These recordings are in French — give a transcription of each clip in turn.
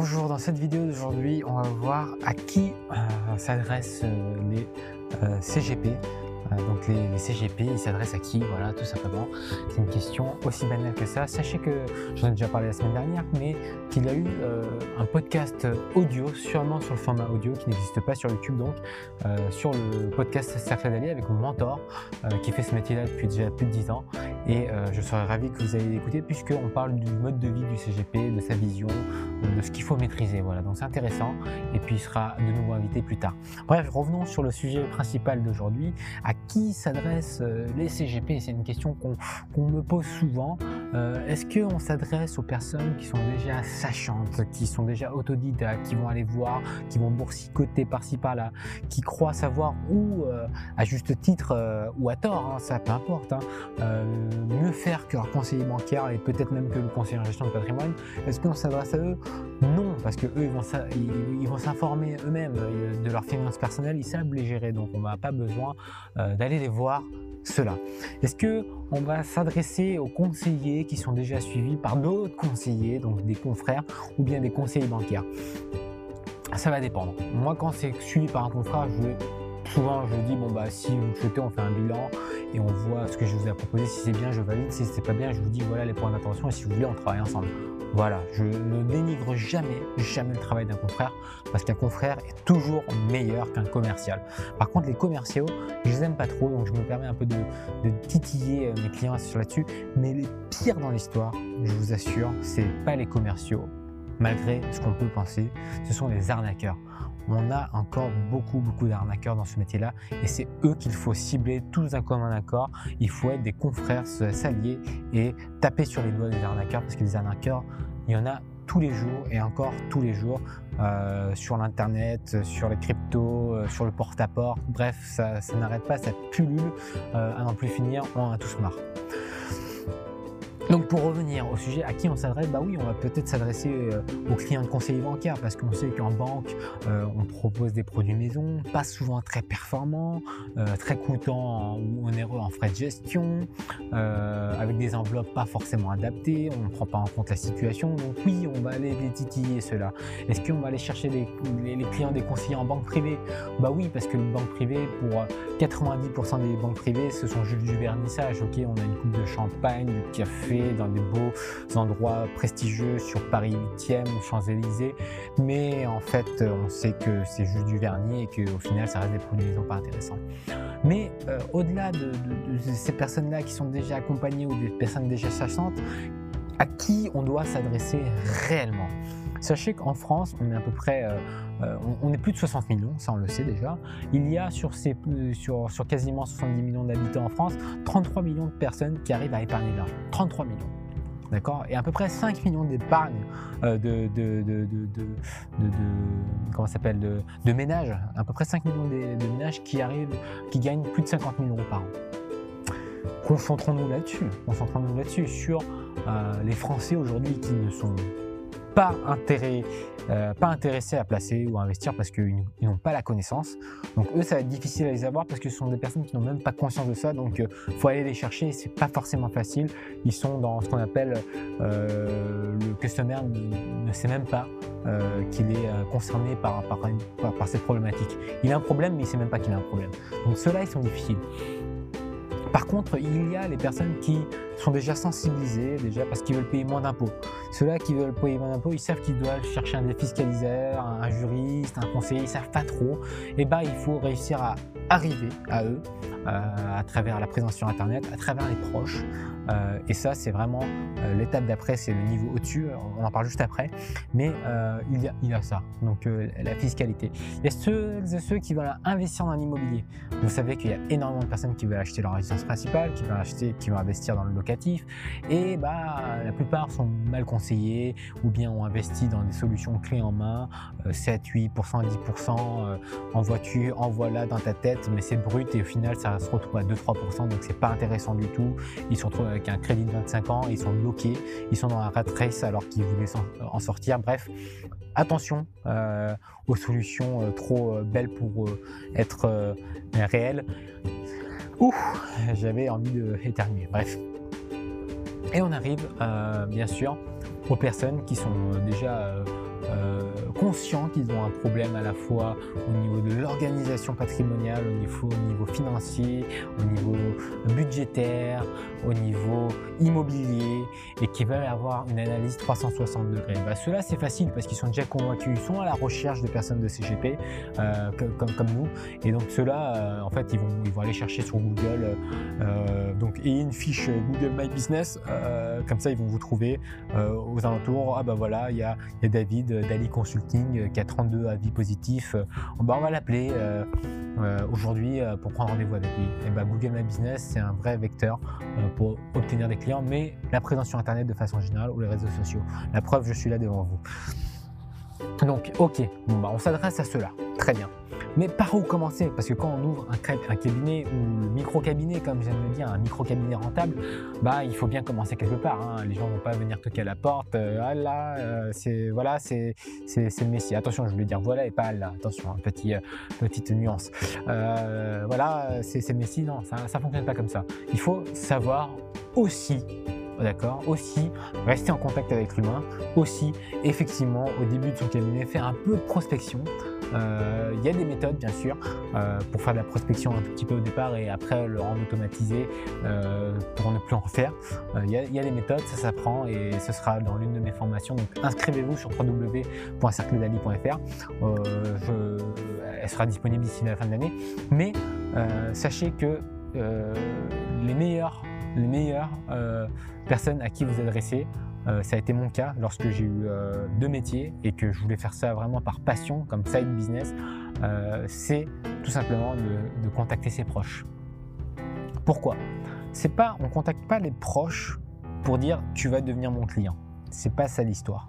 Bonjour, dans cette vidéo d'aujourd'hui, on va voir à qui s'adressent les CGP. Donc les CGP, ils s'adressent à qui? Voilà, tout simplement. C'est une question aussi banale que ça. Sachez que, j'en ai déjà parlé la semaine dernière, mais qu'il y a eu un podcast audio, sûrement sur le format audio, qui n'existe pas sur YouTube, donc sur le podcast Cercle Dali avec mon mentor, qui fait ce métier-là depuis déjà plus de 10 ans. Et je serais ravi que vous ayez écouté, puisqu'on parle du mode de vie du CGP, de sa vision, de ce qu'il faut maîtriser. Voilà, donc c'est intéressant. Et puis il sera de nouveau invité plus tard. Bref, revenons sur le sujet principal d'aujourd'hui. À qui s'adressent les CGP? C'est une question qu'on me pose souvent. Est-ce qu'on s'adresse aux personnes qui sont déjà sachantes, qui sont déjà autodidactes, qui vont aller voir, qui vont boursicoter par-ci par-là, qui croient savoir ou à juste titre ou à tort, hein, ça peu importe, hein, mieux faire que leur conseiller bancaire et peut-être même que le conseiller en gestion de patrimoine? Est-ce qu'on s'adresse à eux? Non, parce que eux, ils vont s'informer eux-mêmes de leurs finances personnelles, ils savent les gérer, donc on n'a pas besoin d'aller les voir cela. Est-ce que on va s'adresser aux conseillers qui sont déjà suivis par d'autres conseillers, donc des confrères ou bien des conseillers bancaires? Ça va dépendre. Moi, quand c'est suivi par un confrère, souvent je dis bon bah si vous le souhaitez, on fait un bilan et on voit ce que je vous ai proposé. Si c'est bien, je valide. Si c'est pas bien, je vous dis voilà les points d'attention et si vous voulez, on travaille ensemble. Voilà, je ne dénigre jamais le travail d'un confrère, parce qu'un confrère est toujours meilleur qu'un commercial. Par contre, les commerciaux, je les aime pas trop, donc je me permets un peu de titiller mes clients là-dessus. Mais les pires dans l'histoire, je vous assure, c'est pas les commerciaux, malgré ce qu'on peut penser, ce sont les arnaqueurs. On a encore beaucoup d'arnaqueurs dans ce métier-là et c'est eux qu'il faut cibler tous d'un commun accord. Il faut être des confrères, s'allier et taper sur les doigts des arnaqueurs, parce que les arnaqueurs, il y en a tous les jours et encore tous les jours sur l'internet, sur les cryptos, sur le porte-à-porte. Bref, ça n'arrête pas, ça pullule à n'en plus finir, on en a tous marre. Donc pour revenir au sujet, à qui on s'adresse? Bah oui, on va peut-être s'adresser aux clients de conseillers bancaires, parce qu'on sait qu'en banque, on propose des produits maison, pas souvent très performants, très coûtants ou onéreux en frais de gestion, avec des enveloppes pas forcément adaptées, on ne prend pas en compte la situation. Donc oui, on va aller les titiller ceux-là. Est-ce qu'on va aller chercher les clients des conseillers en banque privée? Bah oui, parce que les banques privées, pour 90% des banques privées, ce sont juste du vernissage. Ok, on a une coupe de champagne, du café, dans des beaux endroits prestigieux sur Paris 8e ou Champs-Élysées, mais en fait on sait que c'est juste du vernis et qu'au final ça reste des produits maison pas intéressants. Mais au-delà de ces personnes-là qui sont déjà accompagnées ou des personnes déjà sachantes, à qui on doit s'adresser réellement? Sachez qu'en France, on est à peu près, on est plus de 60 millions, ça on le sait déjà. Il y a sur quasiment 70 millions d'habitants en France, 33 millions de personnes qui arrivent à épargner de l'argent. 33 millions, d'accord? Et à peu près 5 millions d'épargne de ménages, à peu près 5 millions de ménages qui gagnent plus de 50 000 euros par an. Concentrons-nous là-dessus, sur les Français aujourd'hui qui ne sont pas intéressés à placer ou à investir parce qu'ils n'ont pas la connaissance. Donc eux, ça va être difficile à les avoir parce que ce sont des personnes qui n'ont même pas conscience de ça. Donc faut aller les chercher, c'est pas forcément facile. Ils sont dans ce qu'on appelle le customer ne sait même pas qu'il est concerné par cette problématique. Il a un problème, mais il ne sait même pas qu'il a un problème. Donc ceux-là, ils sont difficiles. Par contre, il y a les personnes qui sont déjà sensibilisées, déjà parce qu'ils veulent payer moins d'impôts. Ceux-là qui veulent payer moins d'impôts, ils savent qu'ils doivent chercher un défiscaliseur, un juriste, un conseiller, ils ne savent pas trop. Et bien, il faut réussir à arriver à eux à travers la présence sur Internet, à travers les proches. Et ça, c'est vraiment l'étape d'après, c'est le niveau au-dessus, on en parle juste après. Mais il y a ça, donc la fiscalité. Il y a ceux qui veulent investir dans l'immobilier. Vous savez qu'il y a énormément de personnes qui veulent acheter leur résidence principale, qui veulent investir dans le locatif. Et bah, la plupart sont mal conseillés ou bien ont investi dans des solutions clés en main, 7, 8%, 10% en voiture, en voilà dans ta tête, mais c'est brut et au final, ça se retrouve à 2-3%, donc c'est pas intéressant du tout. Ils se retrouvent avec un crédit de 25 ans, ils sont bloqués, ils sont dans un rat race alors qu'ils voulaient en sortir. Bref, attention aux solutions trop belles pour être réelles. Ouh, j'avais envie d'éternuer. Bref. Et on arrive bien sûr aux personnes qui sont déjà conscients qu'ils ont un problème à la fois au niveau de l'organisation patrimoniale, au niveau financier, au niveau budgétaire, au niveau immobilier, et qui veulent avoir une analyse 360 degrés. Bah, ceux-là, c'est facile parce qu'ils sont déjà convaincus, ils sont à la recherche de personnes de CGP comme nous, et donc ceux-là, en fait, ils vont aller chercher sur Google et une fiche Google My Business, comme ça ils vont vous trouver aux alentours. Ah bah voilà, il y a David Dalí Consulting qui a 32 avis positifs, bah on va l'appeler aujourd'hui pour prendre rendez-vous avec lui. Et bah, Google My Business, c'est un vrai vecteur pour obtenir des clients, mais la présence sur internet de façon générale ou les réseaux sociaux. La preuve, je suis là devant vous. Donc ok, bon, bah, on s'adresse à ceux-là, très bien. Mais par où commencer? Parce que quand on ouvre un cabinet ou le micro-cabinet, comme j'aime le dire, un micro-cabinet rentable, bah, il faut bien commencer quelque part, hein. Les gens ne vont pas venir toquer à la porte, c'est le Messie. Attention, je voulais dire voilà et pas Allah, attention, hein, petite nuance. Voilà, c'est le Messie, non, ça ne fonctionne pas comme ça. Il faut savoir aussi, d'accord, aussi rester en contact avec l'humain, aussi effectivement au début de son cabinet faire un peu de prospection. Il y a des méthodes bien sûr pour faire de la prospection un tout petit peu au départ et après le rendre automatisé pour ne plus en refaire. Il y a des méthodes, ça s'apprend et ce sera dans l'une de mes formations. Donc inscrivez-vous sur www.cercledali.fr, elle sera disponible d'ici la fin de l'année. Mais sachez que les meilleures personnes à qui vous adressez, ça a été mon cas lorsque j'ai eu deux métiers et que je voulais faire ça vraiment par passion, comme side business, c'est tout simplement de contacter ses proches. Pourquoi? C'est pas, on ne contacte pas les proches pour dire tu vas devenir mon client. C'est pas ça l'histoire.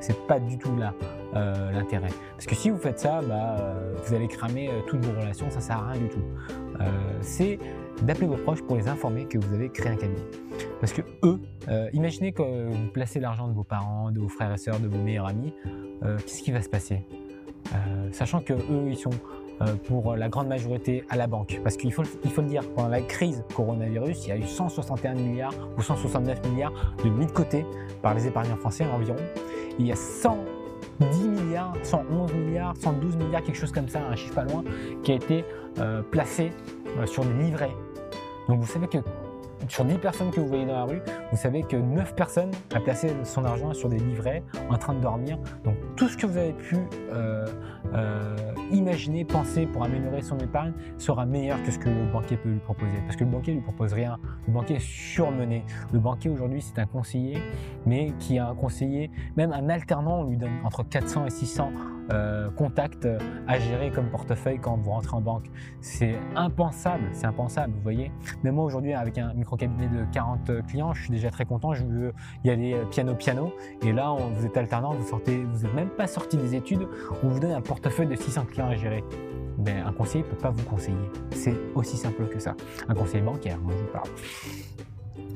C'est pas du tout là l'intérêt. Parce que si vous faites ça, bah, vous allez cramer toutes vos relations, ça sert à rien du tout. C'est d'appeler vos proches pour les informer que vous avez créé un cabinet. Parce que eux, imaginez que vous placez l'argent de vos parents, de vos frères et sœurs, de vos meilleurs amis, qu'est-ce qui va se passer? Sachant que eux, ils sont pour la grande majorité à la banque. Parce qu'il faut le dire, pendant la crise coronavirus, il y a eu 161 milliards ou 169 milliards de mis de côté par les épargnants français environ. Et il y a 110 milliards, 111 milliards, 112 milliards, quelque chose comme ça, un chiffre pas loin, qui a été placé sur des livrets. Donc vous savez que sur 10 personnes que vous voyez dans la rue, vous savez que 9 personnes a placé son argent sur des livrets en train de dormir. Donc tout ce que vous avez pu imaginer, penser pour améliorer son épargne sera meilleur que ce que le banquier peut lui proposer. Parce que le banquier ne lui propose rien, le banquier est surmené. Le banquier aujourd'hui, c'est un conseiller, mais qui a un conseiller, même un alternant, on lui donne entre 400 et 600 contacts à gérer comme portefeuille quand vous rentrez en banque. C'est impensable, vous voyez. Même moi aujourd'hui, avec un micro-cabinet de 40 clients, je suis déjà très content, je veux y aller piano. Et là, vous êtes alternant, vous n'êtes même pas sorti des études, on vous donne un portefeuille de 600 clients à gérer. Ben, un conseiller ne peut pas vous conseiller, c'est aussi simple que ça. Un conseiller bancaire, moi je vous parle.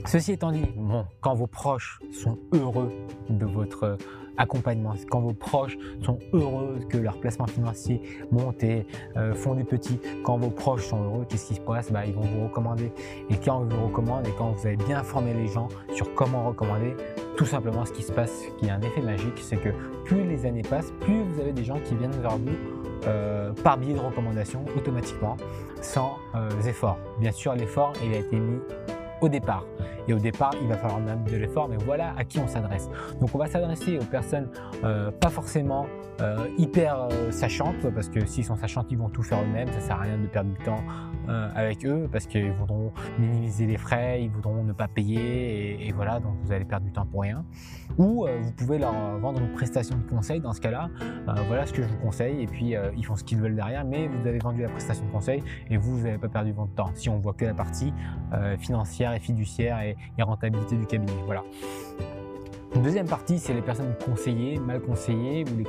Ceci étant dit, bon, quand vos proches sont heureux de votre accompagnement, quand vos proches sont heureux que leur placement financier monte et font des petits, quand vos proches sont heureux, qu'est-ce qui se passe? Bah, ils vont vous recommander. Et quand ils vous recommandent et quand vous avez bien informé les gens sur comment recommander, tout simplement ce qui se passe, qui est un effet magique, c'est que plus les années passent, plus vous avez des gens qui viennent vers vous par biais de recommandations automatiquement, sans effort. Bien sûr, l'effort, il a été mis au départ. Et au départ, il va falloir même de l'effort, mais voilà à qui on s'adresse. Donc on va s'adresser aux personnes pas forcément hyper sachantes, parce que s'ils sont sachantes, ils vont tout faire eux-mêmes, ça sert à rien de perdre du temps avec eux, parce qu'ils voudront minimiser les frais, ils voudront ne pas payer, et voilà, donc vous allez perdre du temps pour rien. Ou vous pouvez leur vendre une prestation de conseil, dans ce cas-là, voilà ce que je vous conseille, et puis ils font ce qu'ils veulent derrière, mais vous avez vendu la prestation de conseil, et vous n'avez pas perdu votre temps, si on voit que la partie financière et fiduciaire et rentabilité du cabinet. Voilà. Une deuxième partie, c'est les personnes conseillées, mal conseillées, ou les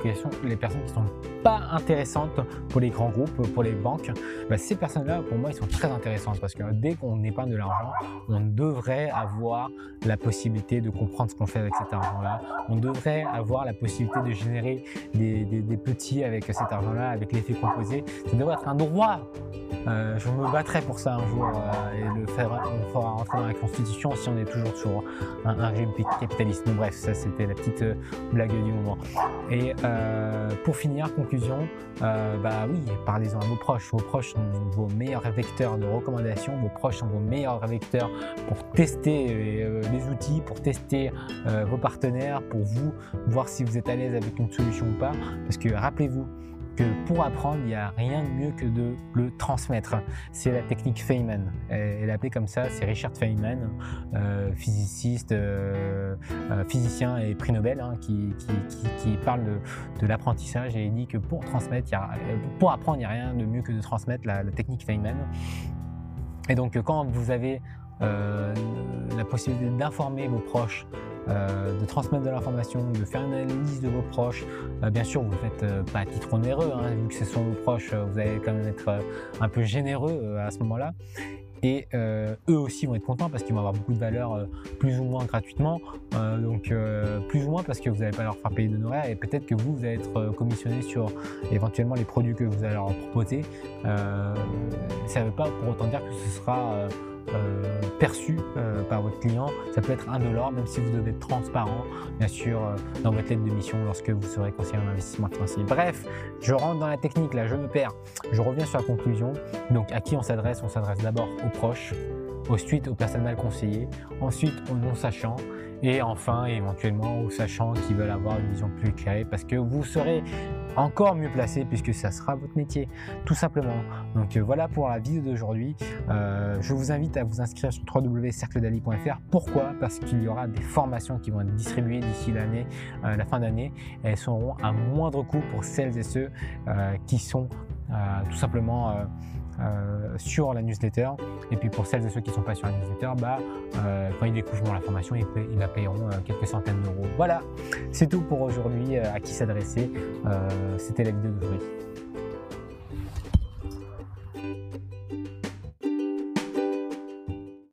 personnes qui ne sont pas intéressantes pour les grands groupes, pour les banques. Bah, ces personnes-là, pour moi, elles sont très intéressantes parce que dès qu'on épargne de l'argent, on devrait avoir la possibilité de comprendre ce qu'on fait avec cet argent-là. On devrait avoir la possibilité de générer des petits avec cet argent-là, avec l'effet composé. Ça devrait être un droit. Je me battrai pour ça un jour et le faire, on fera rentrer dans la Constitution si on est toujours sur un régime capitaliste. Donc, bref, ça c'était la petite blague du moment. Et pour finir, conclusion, oui, parlez-en à vos proches. Vos proches sont vos meilleurs vecteurs de recommandations, vos proches sont vos meilleurs vecteurs pour tester les outils, pour tester vos partenaires, pour vous voir si vous êtes à l'aise avec une solution ou pas. Parce que rappelez-vous, que pour apprendre, il n'y a rien de mieux que de le transmettre. C'est la technique Feynman. Elle est appelée comme ça, c'est Richard Feynman, physicien et prix Nobel, hein, qui parle de l'apprentissage, et il dit que pour apprendre, il n'y a rien de mieux que de transmettre la technique Feynman. Et donc, quand vous avez la possibilité d'informer vos proches, de transmettre de l'information, de faire une analyse de vos proches. Bien sûr, vous ne le faites pas à titre onéreux, hein, vu que ce sont vos proches, vous allez quand même être un peu généreux à ce moment-là. Et eux aussi vont être contents parce qu'ils vont avoir beaucoup de valeur plus ou moins gratuitement, plus ou moins parce que vous n'allez pas leur faire payer d'honoraires, et peut-être que vous allez être commissionné sur éventuellement les produits que vous allez leur proposer. Ça ne veut pas pour autant dire que ce sera perçu par votre client. Ça peut être $1, même si vous devez être transparent, bien sûr, dans votre lettre de mission lorsque vous serez conseiller en investissement financier. Bref, je rentre dans la technique, là je me perds. Je reviens sur la conclusion. Donc à qui on s'adresse? On s'adresse d'abord aux proches, ensuite aux personnes mal conseillées, ensuite aux non-sachants, et enfin éventuellement aux sachants qui veulent avoir une vision plus éclairée, parce que vous serez encore mieux placé puisque ça sera votre métier, tout simplement. Donc voilà pour la vidéo d'aujourd'hui. Je vous invite à vous inscrire sur www.cercledali.fr. Pourquoi? Parce qu'il y aura des formations qui vont être distribuées d'ici la fin d'année. Elles seront à moindre coût pour celles et ceux qui sont tout simplement sur la newsletter, et puis pour celles et ceux qui ne sont pas sur la newsletter, quand ils découvriront la formation, ils la payeront quelques centaines d'euros. Voilà, c'est tout pour aujourd'hui. À qui s'adresser, c'était la vidéo d'aujourd'hui.